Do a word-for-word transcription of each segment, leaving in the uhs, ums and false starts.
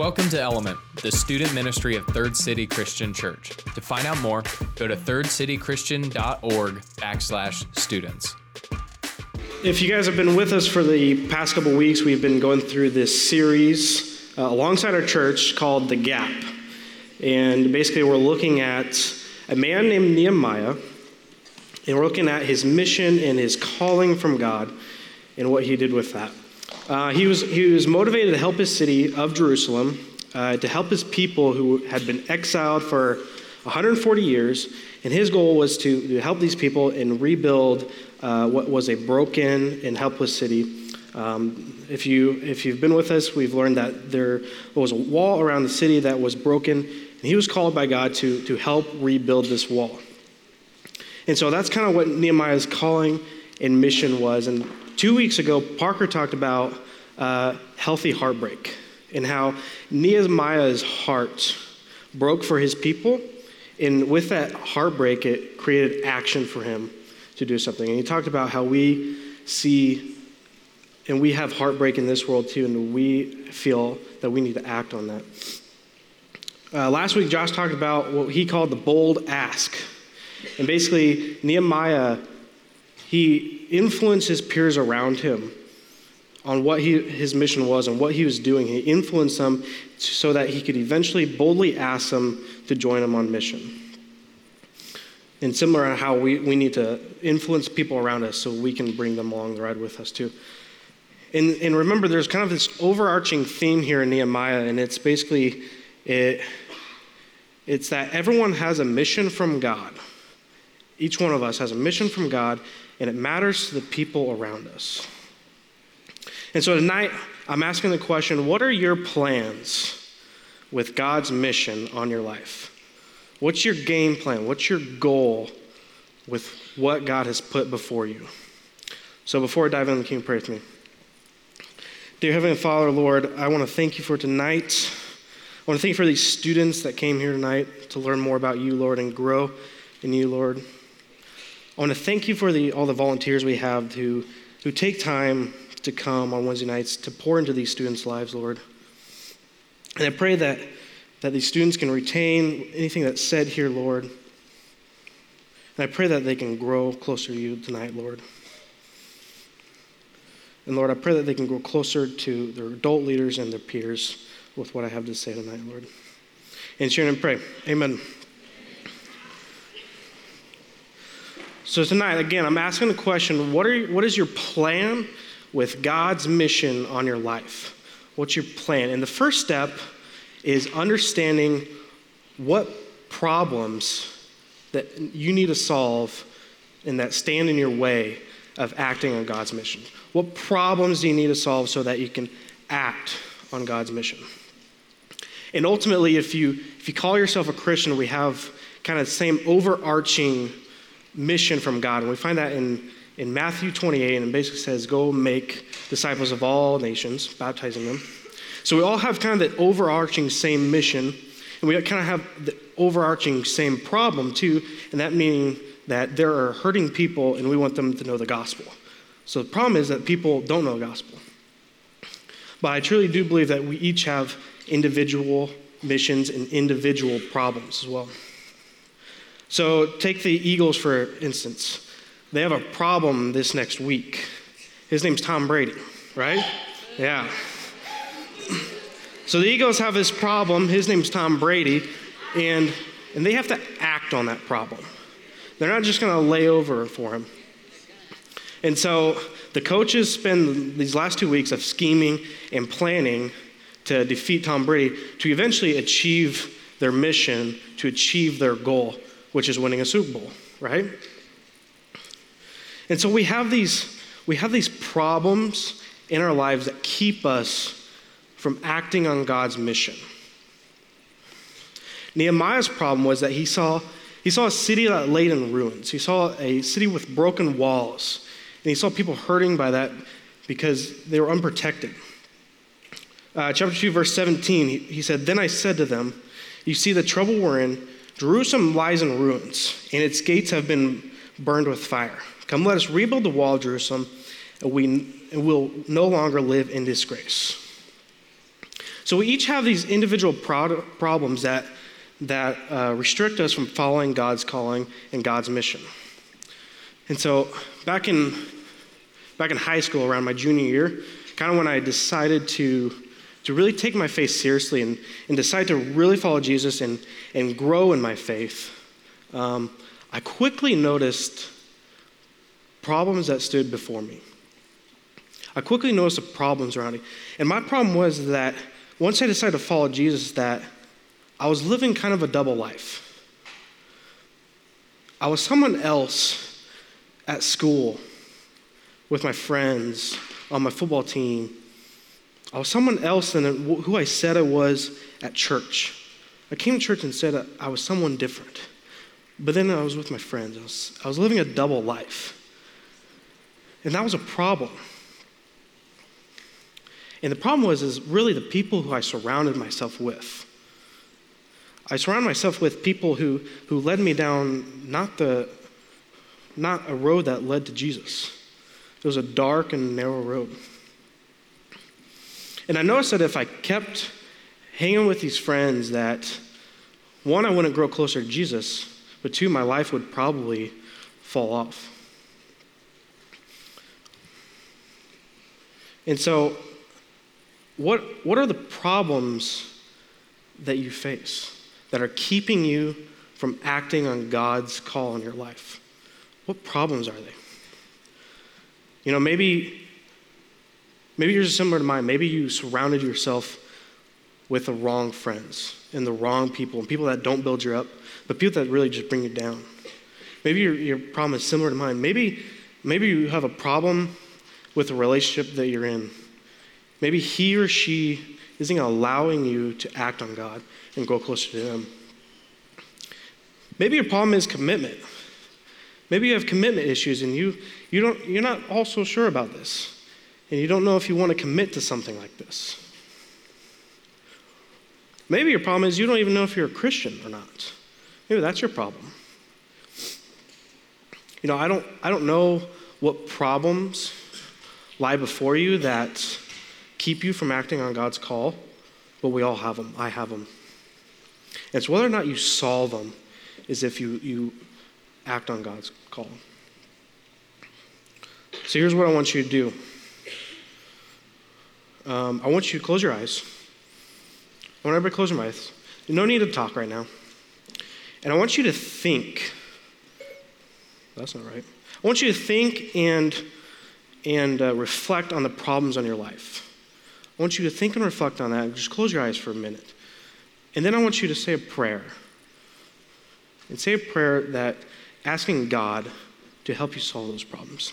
Welcome to Element, the student ministry of Third City Christian Church. To find out more, go to third city christian dot org backslash students. If you guys have been with us for the past couple weeks, we've been going through this series uh, alongside our church called The Gap. And basically we're looking at a man named Nehemiah, and we're looking at his mission and his calling from God and what he did with that. Uh, he was he was motivated to help his city of Jerusalem, uh, to help his people who had been exiled for one hundred forty years, and his goal was to, to help these people and rebuild uh, what was a broken and helpless city. Um, if you if you've been with us, we've learned that there was a wall around the city that was broken, and he was called by God to to help rebuild this wall. And so that's kind of what Nehemiah's calling and mission was. And two weeks ago, Parker talked about uh, healthy heartbreak and how Nehemiah's heart broke for his people. And with that heartbreak, it created action for him to do something. And he talked about how we see and we have heartbreak in this world too, and we feel that we need to act on that. Uh, last week, Josh talked about what he called the bold ask. And basically, Nehemiah, he... influenced his peers around him on what he, his mission was and what he was doing. He influenced them so that he could eventually boldly ask them to join him on mission. And similar to how we, we need to influence people around us so we can bring them along the ride with us too. And, and remember, there's kind of this overarching theme here in Nehemiah, and it's basically, it, it's that everyone has a mission from God. Each one of us has a mission from God, and it matters to the people around us. And so tonight, I'm asking the question, what are your plans with God's mission on your life? What's your game plan? What's your goal with what God has put before you? So before I dive in, can you pray with me? Dear Heavenly Father, Lord, I want to thank you for tonight. I want to thank you for these students that came here tonight to learn more about you, Lord, and grow in you, Lord. I want to thank you for the, all the volunteers we have who, who take time to come on Wednesday nights to pour into these students' lives, Lord. And I pray that, that these students can retain anything that's said here, Lord. And I pray that they can grow closer to you tonight, Lord. And Lord, I pray that they can grow closer to their adult leaders and their peers with what I have to say tonight, Lord. And share and pray. Amen. So tonight, again, I'm asking the question, what are what is your plan with God's mission on your life? What's your plan? And the first step is understanding what problems that you need to solve and that stand in your way of acting on God's mission. What problems do you need to solve so that you can act on God's mission? And ultimately, if you if you call yourself a Christian, we have kind of the same overarching mission from God. And we find that in, in Matthew twenty-eight, and it basically says, go make disciples of all nations, baptizing them. So we all have kind of the overarching same mission, and we kind of have the overarching same problem too, and that meaning that there are hurting people and we want them to know the gospel. So the problem is that people don't know the gospel. But I truly do believe that we each have individual missions and individual problems as well. So take the Eagles, for instance. They have a problem this next week. His name's Tom Brady, right? Yeah. So the Eagles have this problem. His name's Tom Brady. And, and they have to act on that problem. They're not just going to lay over for him. And so the coaches spend these last two weeks of scheming and planning to defeat Tom Brady to eventually achieve their mission, to achieve their goal, which is winning a Super Bowl, right? And so we have these we have these problems in our lives that keep us from acting on God's mission. Nehemiah's problem was that he saw he saw a city that laid in ruins. He saw a city with broken walls, and he saw people hurting by that because they were unprotected. Uh, chapter two, verse seventeen, he, he said, "Then I said to them, you see the trouble we're in. Jerusalem lies in ruins, and its gates have been burned with fire. Come, let us rebuild the wall of Jerusalem, and we will no longer live in disgrace." So we each have these individual pro- problems that, that uh, restrict us from following God's calling and God's mission. And so back in back in high school, around my junior year, kind of when I decided to to really take my faith seriously and, and decide to really follow Jesus and, and grow in my faith, um, I quickly noticed problems that stood before me. I quickly noticed the problems around me. And my problem was that once I decided to follow Jesus, that I was living kind of a double life. I was someone else at school with my friends, on my football team. I was someone else than who I said I was at church. I came to church and said I was someone different. But then I was with my friends. I was, I was living a double life. And that was a problem. And the problem was is really the people who I surrounded myself with. I surrounded myself with people who, who led me down not the not a road that led to Jesus. It was a dark and narrow road. And I noticed that if I kept hanging with these friends that, one, I wouldn't grow closer to Jesus, but two, my life would probably fall off. And so What what are the problems that you face that are keeping you from acting on God's call in your life? What problems are they? You know, maybe maybe yours is similar to mine. Maybe you surrounded yourself with the wrong friends and the wrong people, and people that don't build you up, but people that really just bring you down. Maybe your, your problem is similar to mine. Maybe maybe you have a problem with the relationship that you're in. Maybe he or she isn't allowing you to act on God and go closer to him. Maybe your problem is commitment. Maybe you have commitment issues and you, you don't, you're not all so sure about this. And you don't know if you want to commit to something like this. Maybe your problem is you don't even know if you're a Christian or not. Maybe that's your problem. You know, I don't, I don't know what problems lie before you that keep you from acting on God's call, but we all have them. I have them. And so whether or not you solve them is if you, you act on God's call. So here's what I want you to do. Um, I want you to close your eyes. I want everybody to close their eyes. No need to talk right now. And I want you to think. That's not right. I want you to think and, and uh, reflect on the problems on your life. I want you to think and reflect on that. Just close your eyes for a minute. And then I want you to say a prayer. And say a prayer that asking God to help you solve those problems.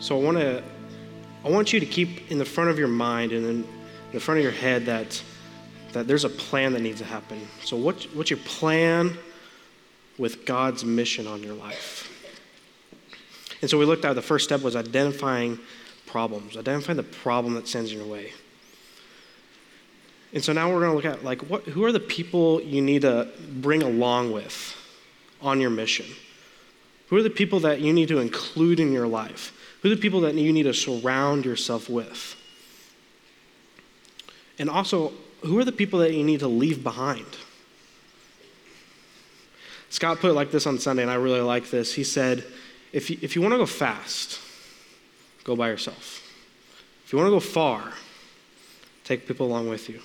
So I want to, I want you to keep in the front of your mind and in the front of your head that that there's a plan that needs to happen. So what, what's your plan with God's mission on your life? And so we looked at the first step was identifying problems, identifying the problem that stands in your way. And so now we're going to look at like what, who are the people you need to bring along with on your mission? Who are the people that you need to include in your life? Who are the people that you need to surround yourself with? And also, who are the people that you need to leave behind? Scott put it like this on Sunday, and I really like this. He said, if you, if you want to go fast, go by yourself. If you want to go far, take people along with you.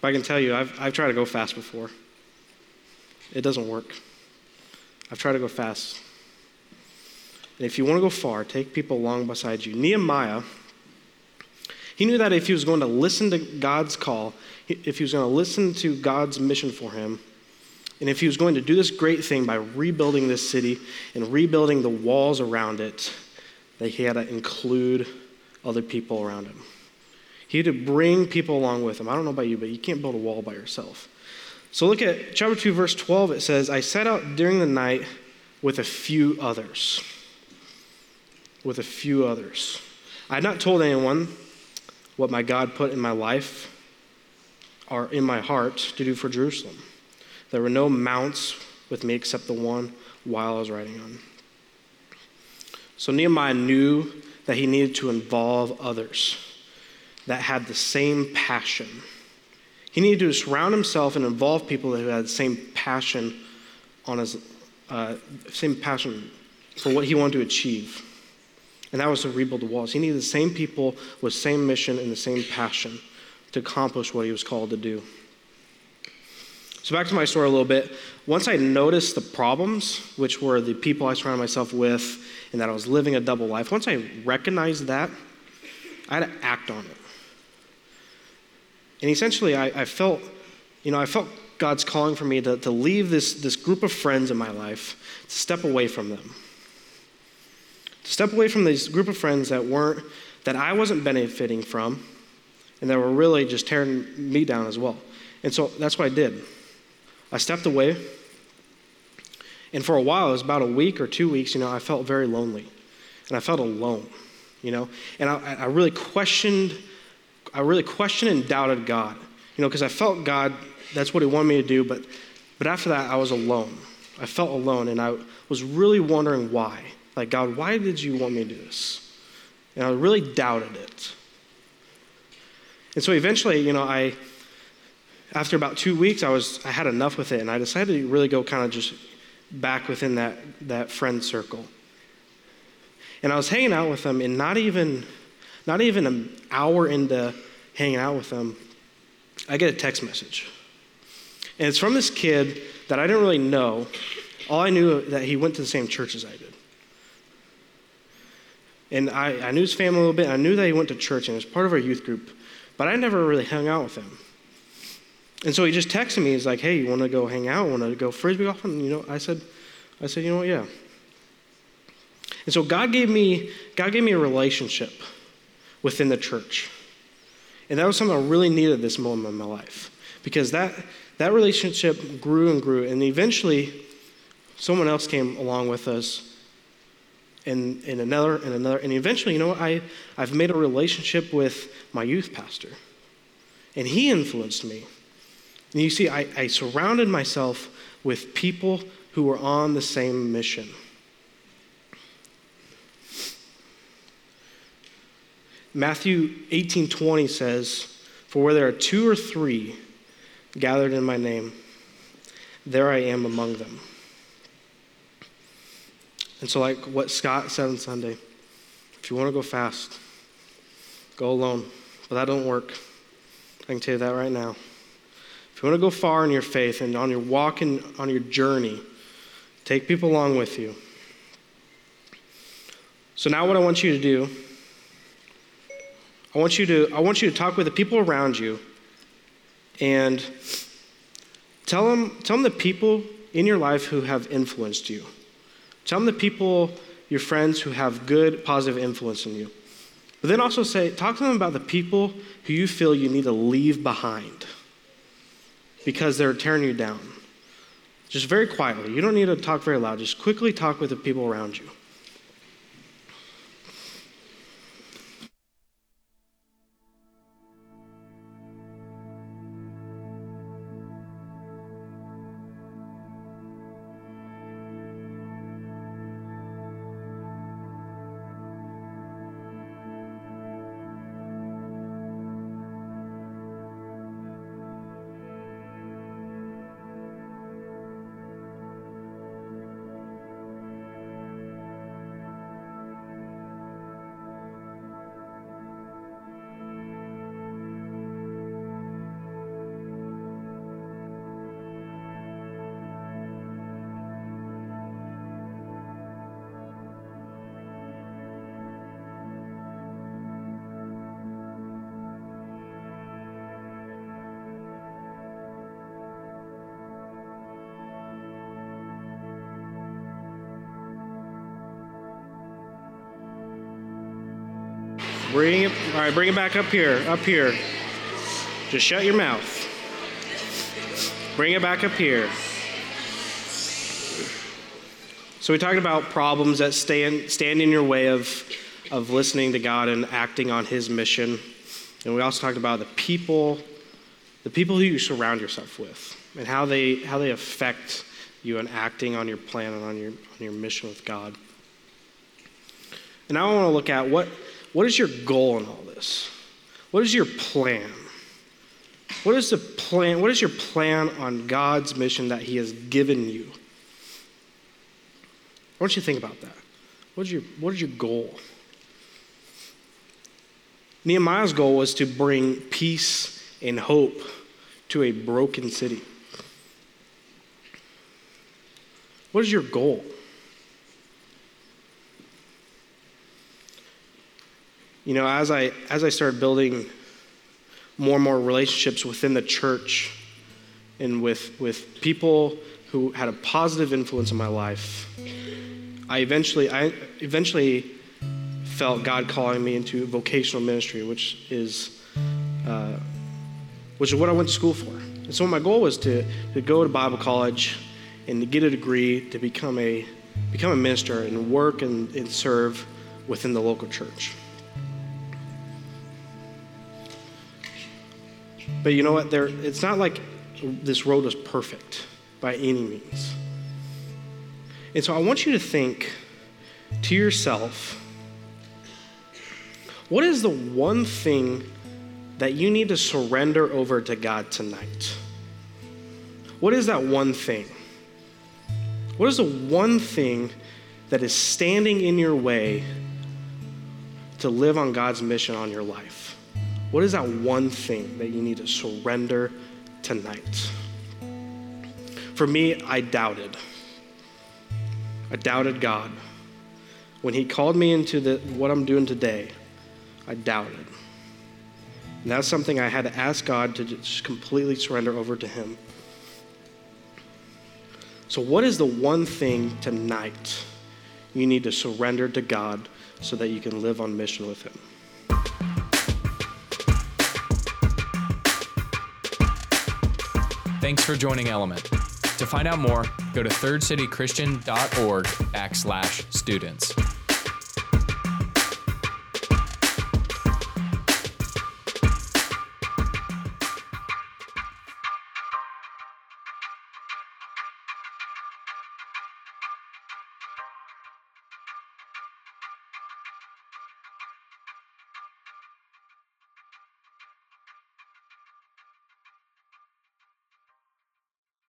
But I can tell you, I've, I've tried to go fast before. It doesn't work. I've tried to go fast. And if you want to go far, take people along beside you. Nehemiah, he knew that if he was going to listen to God's call, if he was going to listen to God's mission for him, and if he was going to do this great thing by rebuilding this city and rebuilding the walls around it, that he had to include other people around him. He had to bring people along with him. I don't know about you, but you can't build a wall by yourself. So look at chapter two, verse twelve. It says, I set out during the night with a few others. With a few others. I had not told anyone what my God put in my life or in my heart to do for Jerusalem. There were no mounts with me except the one while I was riding on. So Nehemiah knew that he needed to involve others that had the same passion. He needed to surround himself and involve people who had the same passion on his, uh, same passion for what he wanted to achieve. And that was to rebuild the walls. He needed the same people with same mission and the same passion to accomplish what he was called to do. So back to my story a little bit. Once I noticed the problems, which were the people I surrounded myself with and that I was living a double life, once I recognized that, I had to act on it. And essentially, I, I felt, you know, I felt God's calling for me to, to leave this, this group of friends in my life, to step away from them. To step away from this group of friends that weren't, that I wasn't benefiting from and that were really just tearing me down as well. And so that's what I did. I stepped away, and for a while, it was about a week or two weeks, you know, I felt very lonely, and I felt alone, you know, and I, I really questioned, I really questioned and doubted God, you know, because I felt God, that's what he wanted me to do, but, but after that, I was alone. I felt alone, and I was really wondering why. Like, God, why did you want me to do this? And I really doubted it. And so eventually, you know, I... After about two weeks, I was I had enough with it, and I decided to really go kind of just back within that, that friend circle. And I was hanging out with them, and not even not even an hour into hanging out with them, I get a text message. And it's from this kid that I didn't really know. All I knew that he went to the same church as I did. And I, I knew his family a little bit. I knew that he went to church, and it was part of our youth group. But I never really hung out with him. And so he just texted me. He's like, "Hey, you want to go hang out? Want to go frisbee golf?" And you know, I said, "I said, you know what? Yeah." And so God gave me, God gave me a relationship within the church, and that was something I really needed at this moment in my life, because that that relationship grew and grew, and eventually, someone else came along with us, and and another and another, and eventually, you know what? I I've made a relationship with my youth pastor, and he influenced me. And you see, I, I surrounded myself with people who were on the same mission. Matthew eighteen twenty says, "For where there are two or three gathered in my name, there I am among them." And so like what Scott said on Sunday, if you want to go fast, go alone. But that don't work. I can tell you that right now. If you want to go far in your faith and on your walk and on your journey, take people along with you. So now what I want you to do, I want you to I want you to talk with the people around you and tell them, tell them the people in your life who have influenced you. Tell them the people, your friends, who have good, positive influence on you. But then also say, talk to them about the people who you feel you need to leave behind, because they're tearing you down. Just very quietly. You don't need to talk very loud. Just quickly talk with the people around you. Bring it, all right, bring it back up here, up here. Just shut your mouth. Bring it back up here. So we talked about problems that stand, stand in your way of, of listening to God and acting on his mission. And we also talked about the people, the people who you surround yourself with and how they, how they affect you in acting on your plan and on your, on your mission with God. And now I want to look at what, what is your goal in all this? What is your plan? What is the plan? What is your plan on God's mission that he has given you? I want you to think about that. What is your, what is your goal? Nehemiah's goal was to bring peace and hope to a broken city. What is your goal? You know, as I as I started building more and more relationships within the church and with with people who had a positive influence on my life, I eventually I eventually felt God calling me into vocational ministry, which is uh, which is what I went to school for. And so my goal was to to go to Bible college and to get a degree to become a become a minister and work and, and serve within the local church. But you know what? There, it's not like this road was perfect by any means. And so I want you to think to yourself, what is the one thing that you need to surrender over to God tonight? What is that one thing? What is the one thing that is standing in your way to live on God's mission on your life? What is that one thing that you need to surrender tonight? For me, I doubted. I doubted God. When he called me into the, what I'm doing today, I doubted. And that's something I had to ask God to just completely surrender over to him. So what is the one thing tonight you need to surrender to God so that you can live on mission with him? Thanks for joining Element. To find out more, go to third city christian dot org backslash students.